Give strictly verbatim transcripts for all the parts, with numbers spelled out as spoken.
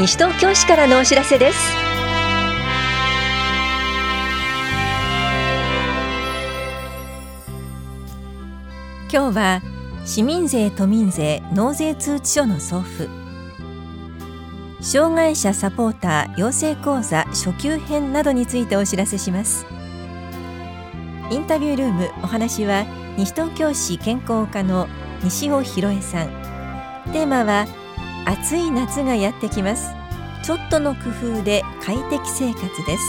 西東京市からのお知らせです。今日は市民税・都民税納税通知書の送付、障害者サポーター養成講座初級編などについてお知らせします。インタビュールーム、お話は西東京市健康課の西尾博恵さん。テーマは暑い夏がやってきます。ちょっとの工夫で快適生活です。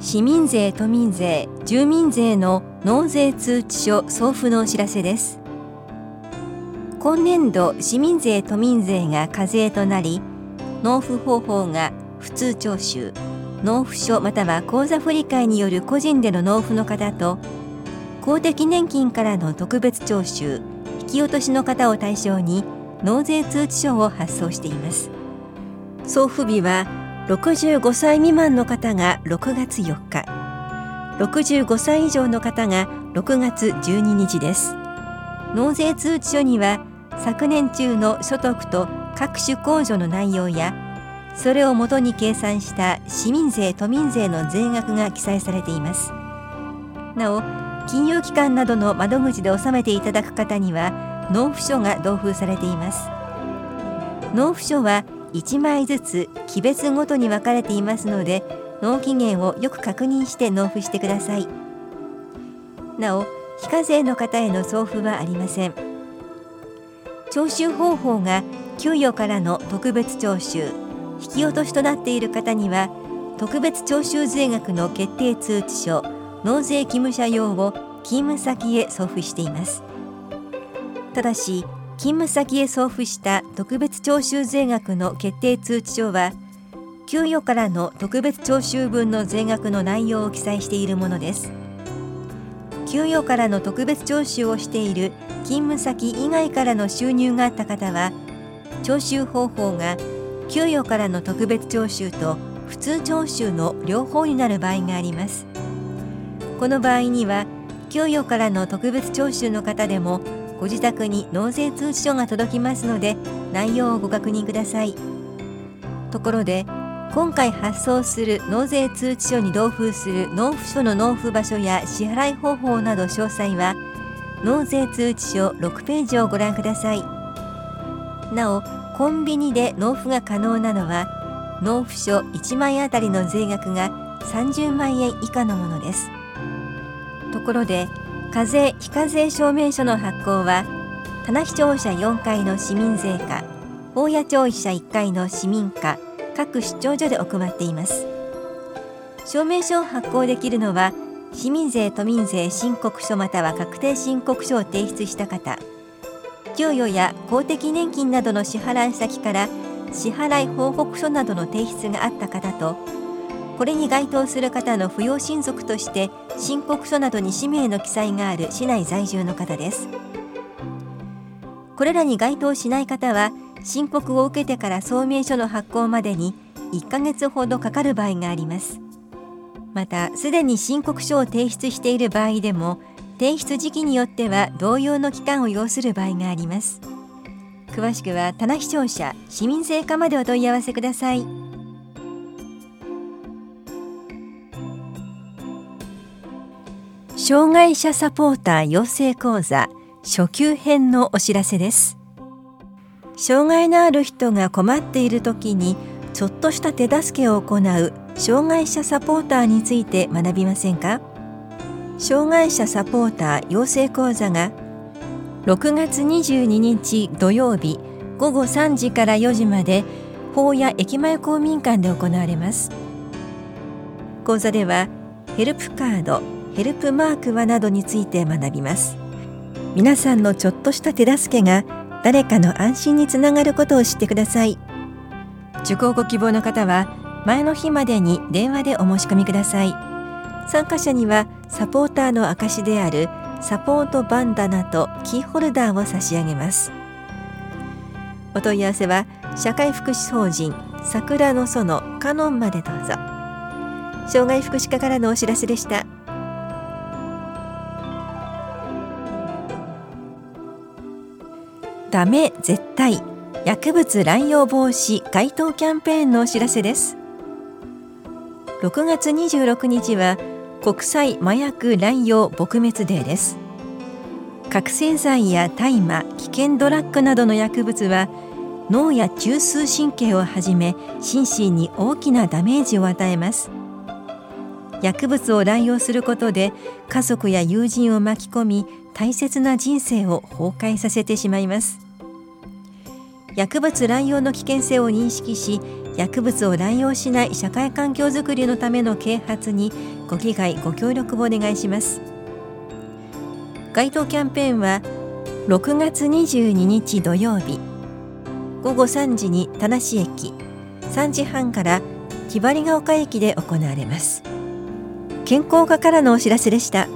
市民税・都民税・住民税の納税通知書送付のお知らせです。今年度、市民税・都民税が課税となり、納付方法が普通徴収、納付書または口座振替による個人での納付の方と、公的年金からの特別徴収、引き落としの方を対象に納税通知書を発送しています。送付日は、ろくじゅうごさい未満の方がろくがつよっか、ろくじゅうごさい以上の方がろくがつじゅうににちです。納税通知書には、昨年中の所得と各種控除の内容や、それをもとに計算した市民税・都民税の税額が記載されています。なお、金融機関などの窓口で納めていただく方には、納付書が同封されています。納付書はいちまいずつ期別ごとに分かれていますので、納期限をよく確認して納付してください。なお、非課税の方への送付はありません。徴収方法が給与からの特別徴収、引き落としとなっている方には、特別徴収税額の決定通知書、納税義務者用を勤務先へ送付しています。ただし、勤務先へ送付した特別徴収税額の決定通知書は、給与からの特別徴収分の税額の内容を記載しているものです。給与からの特別徴収をしている勤務先以外からの収入があった方は、徴収方法が給与からの特別徴収と普通徴収の両方になる場合があります。この場合には、給与からの特別徴収の方でもご自宅に納税通知書が届きますので、内容をご確認ください。ところで、今回発送する納税通知書に同封する納付書の納付場所や支払い方法など詳細は、納税通知書ろくページをご覧ください。なお、コンビニで納付が可能なのは、納付書いちまいあたりの税額がさんじゅうまんえん以下のものです。ところで、課税・非課税証明書の発行は、田無庁舎よんかいの市民税課、大谷庁舎いっかいの市民課、各出張所で行っています。証明書を発行できるのは、市民税・都民税申告書または確定申告書を提出した方、給与や公的年金などの支払先から支払い報告書などの提出があった方と、これに該当する方の扶養親族として申告書などに氏名の記載がある市内在住の方です。これらに該当しない方は、申告を受けてから証明書の発行までにいっかげつほどかかる場合があります。また、すでに申告書を提出している場合でも、提出時期によっては同様の期間を要する場合があります。詳しくは田無庁舎市民税課までお問い合わせください。障害者サポーター養成講座初級編のお知らせです。障害のある人が困っているときにちょっとした手助けを行う障害者サポーターについて学びませんか？障害者サポーター養成講座がろくがつにじゅうににち土曜日ごごさんじからよじまで保谷駅前公民館で行われます。講座ではヘルプカード、ヘルプマークはなどについて学びます。皆さんのちょっとした手助けが誰かの安心につながることを知ってください。受講ご希望の方は、前の日までに電話でお申し込みください。参加者には、サポーターの証であるサポートバンダナとキーホルダーを差し上げます。お問い合わせは、社会福祉法人桜の園カノンまでどうぞ。障害福祉課からのお知らせでした。ダメ絶対薬物乱用防止街頭キャンペーンのお知らせです。ろくがつにじゅうろくにちは国際麻薬乱用撲滅デーです。覚醒剤や大麻、危険ドラッグなどの薬物は脳や中枢神経をはじめ心身に大きなダメージを与えます。薬物を乱用することで家族や友人を巻き込み大切な人生を崩壊させてしまいます。薬物乱用の危険性を認識し、薬物を乱用しない社会環境づくりのための啓発にご理解ご協力をお願いします。街頭キャンペーンはろくがつにじゅうににち土曜日ごごさんじに田無駅、さんじはんからひばりが丘駅で行われます。健康課からのお知らせでした。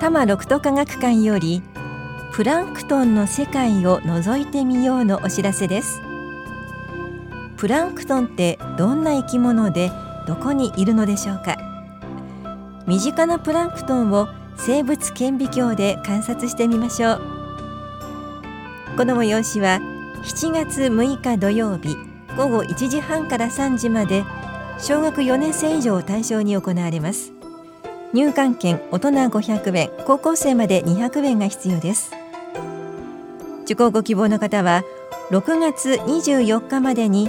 多摩六都科学館よりプランクトンの世界を覗いてみようのお知らせです。プランクトンってどんな生き物でどこにいるのでしょうか。身近なプランクトンを生物顕微鏡で観察してみましょう。この催しはしちがつむいか土曜日ごごいちじはんからさんじまで小学よねんせい以上を対象に行われます。入館券大人ごひゃくえん、高校生までにひゃくえんが必要です。受講ご希望の方はろくがつにじゅうよっかまでに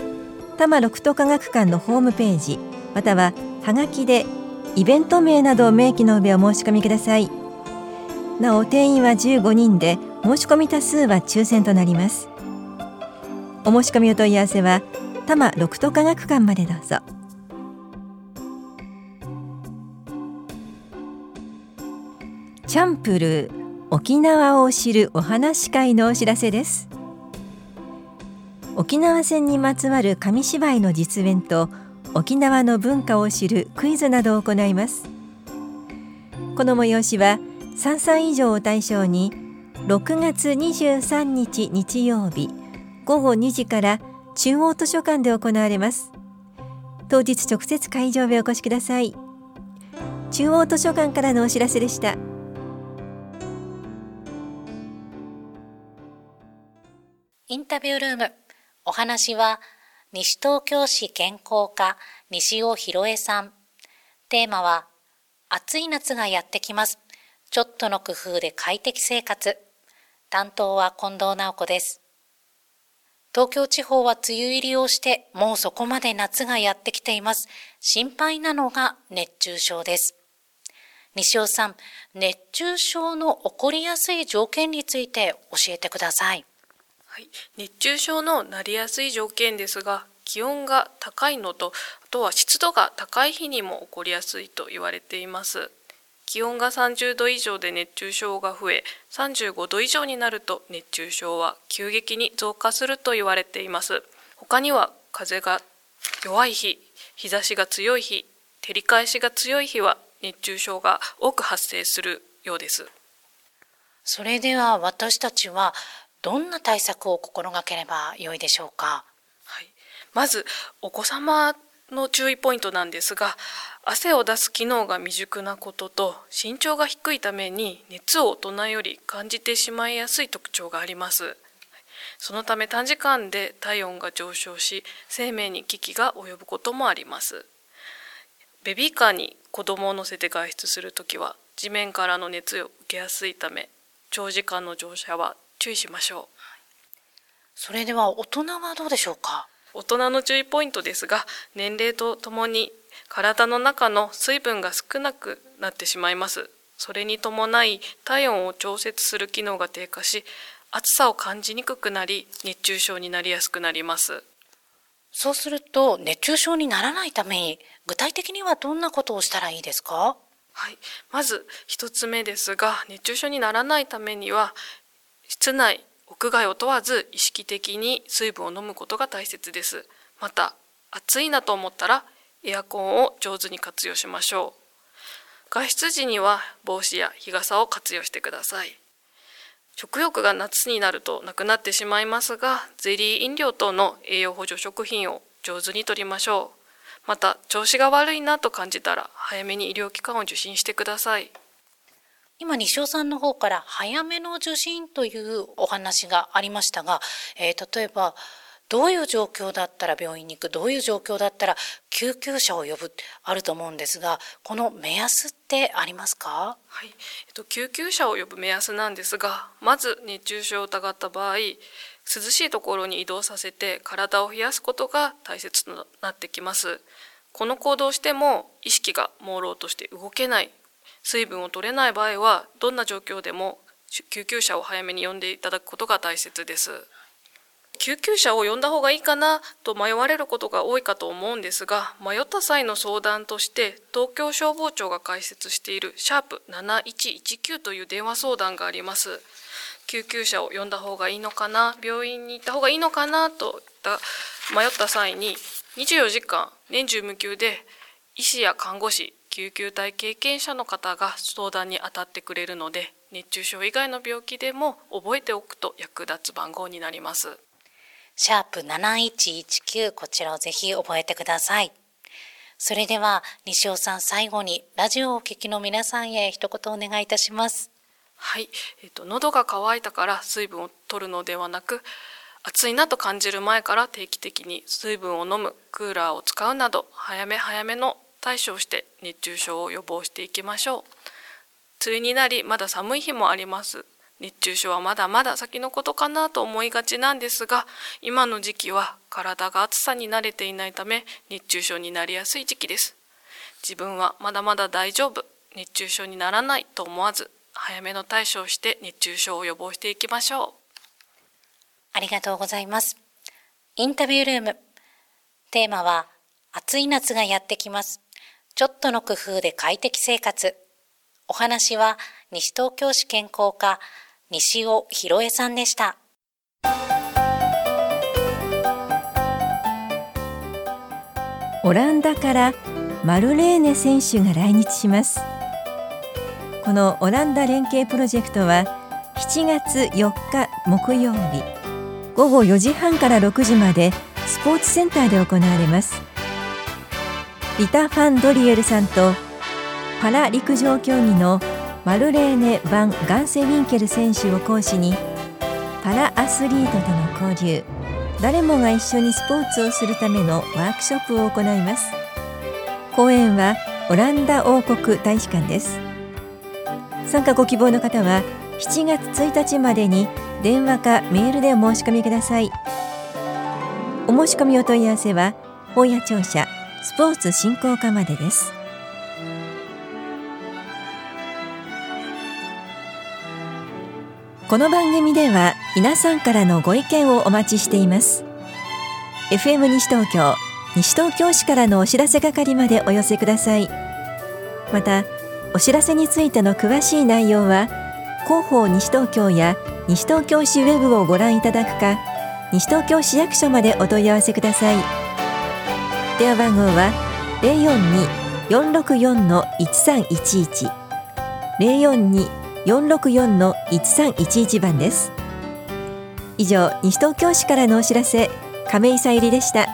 多摩六都科学館のホームページまたははがきでイベント名などを明記の上お申し込みください。なお定員はじゅうごにんで申し込み多数は抽選となります。お申し込みお問い合わせは多摩六都科学館までどうぞ。チャンプルー沖縄を知るお話会のお知らせです。沖縄戦にまつわる紙芝居の実演と沖縄の文化を知るクイズなどを行います。この催しはさんさい以上を対象にろくがつにじゅうさんにち日曜日ごごにじから中央図書館で行われます。当日直接会場へお越しください。中央図書館からのお知らせでした。インタビュールーム、お話は西東京市健康課西尾博恵さん。テーマは暑い夏がやってきます、ちょっとの工夫で快適生活。担当は近藤直子です。東京地方は梅雨入りをしてもうそこまで夏がやってきています。心配なのが熱中症です。西尾さん、熱中症の起こりやすい条件について教えてください。はい、熱中症のなりやすい条件ですが、気温が高いのと、あとは湿度が高い日にも起こりやすいと言われています。気温がさんじゅうど以上で熱中症が増え、さんじゅうごど以上になると熱中症は急激に増加すると言われています。他には風が弱い日、日差しが強い日、照り返しが強い日は熱中症が多く発生するようです。それでは私たちはどんな対策を心がければ良いでしょうか。はい、まずお子様の注意ポイントなんですが、汗を出す機能が未熟なことと身長が低いために熱を大人より感じてしまいやすい特徴があります。そのため短時間で体温が上昇し生命に危機が及ぶこともあります。ベビーカーに子供を乗せて外出するときは地面からの熱を受けやすいため長時間の乗車は注意しましょう。それでは大人はどうでしょうか。大人の注意ポイントですが、年齢とともに体の中の水分が少なくなってしまいます。それに伴い体温を調節する機能が低下し暑さを感じにくくなり熱中症になりやすくなります。そうすると熱中症にならないために具体的にはどんなことをしたらいいですか。はい、まず一つ目ですが、熱中症にならないためには室内、屋外を問わず意識的に水分を飲むことが大切です。また、暑いなと思ったらエアコンを上手に活用しましょう。外出時には帽子や日傘を活用してください。食欲が夏になるとなくなってしまいますが、ゼリー飲料等の栄養補助食品を上手に摂りましょう。また、調子が悪いなと感じたら早めに医療機関を受診してください。今、西尾さんの方から早めの受診というお話がありましたが、えー、例えばどういう状況だったら病院に行く、どういう状況だったら救急車を呼ぶ、あると思うんですが、この目安ってありますか？はい、えっと、救急車を呼ぶ目安なんですが、まず熱中症を疑った場合、涼しいところに移動させて体を冷やすことが大切となってきます。この行動をしても意識が朦朧として動けない、水分を取れない場合は、どんな状況でも救急車を早めに呼んでいただくことが大切です。救急車を呼んだ方がいいかなと迷われることが多いかと思うんですが、迷った際の相談として、東京消防庁が開設しているシャープなないちいちきゅうという電話相談があります。救急車を呼んだ方がいいのかな、病院に行った方がいいのかなといった迷った際に、にじゅうよじかん年中無休で医師や看護師、救急隊経験者の方が相談に当たってくれるので、熱中症以外の病気でも覚えておくと役立つ番号になります。シャープなないちいちきゅう、こちらをぜひ覚えてください。それでは西尾さん、最後にラジオをお聞きの皆さんへ一言お願いいたします。はい、えっと、喉が渇いたから水分を取るのではなく、暑いなと感じる前から定期的に水分を飲む、クーラーを使うなど早め早めの対処をして熱中症を予防していきましょう。梅雨になりまだ寒い日もあります。熱中症はまだまだ先のことかなと思いがちなんですが、今の時期は体が暑さに慣れていないため熱中症になりやすい時期です。自分はまだまだ大丈夫、熱中症にならないと思わず早めの対処をして熱中症を予防していきましょう。ありがとうございます。インタビュールーム、テーマは暑い夏がやってきます。ちょっとの工夫で快適生活。お話は西東京市健康課西尾博恵さんでした。オランダからマルレーネ選手が来日します。このオランダ連携プロジェクトはしちがつよっか木曜日、ごごよじはんからろくじまでスポーツセンターで行われます。リタ・ファンドリエルさんとパラ陸上競技のマルレーネ・ヴァン・ガンセウィンケル選手を講師にパラアスリートとの交流、誰もが一緒にスポーツをするためのワークショップを行います。講演はオランダ王国大使館です。参加ご希望の方はしちがつついたちまでに電話かメールでお申し込みください。お申し込みお問い合わせは本屋庁舎スポーツ振興課までです。この番組では皆さんからのご意見をお待ちしています。エフエム 西東京、西東京市からのお知らせ係までお寄せください。また、お知らせについての詳しい内容は広報西東京や西東京市ウェブをご覧いただくか、西東京市役所までお問い合わせください。電話番号は ゼロよんにーよんろくよんのいちさんいちいち ゼロよんにーよんろくよんのいちさんいちいち 番です。以上、西東京市からのお知らせ、亀井さゆりでした。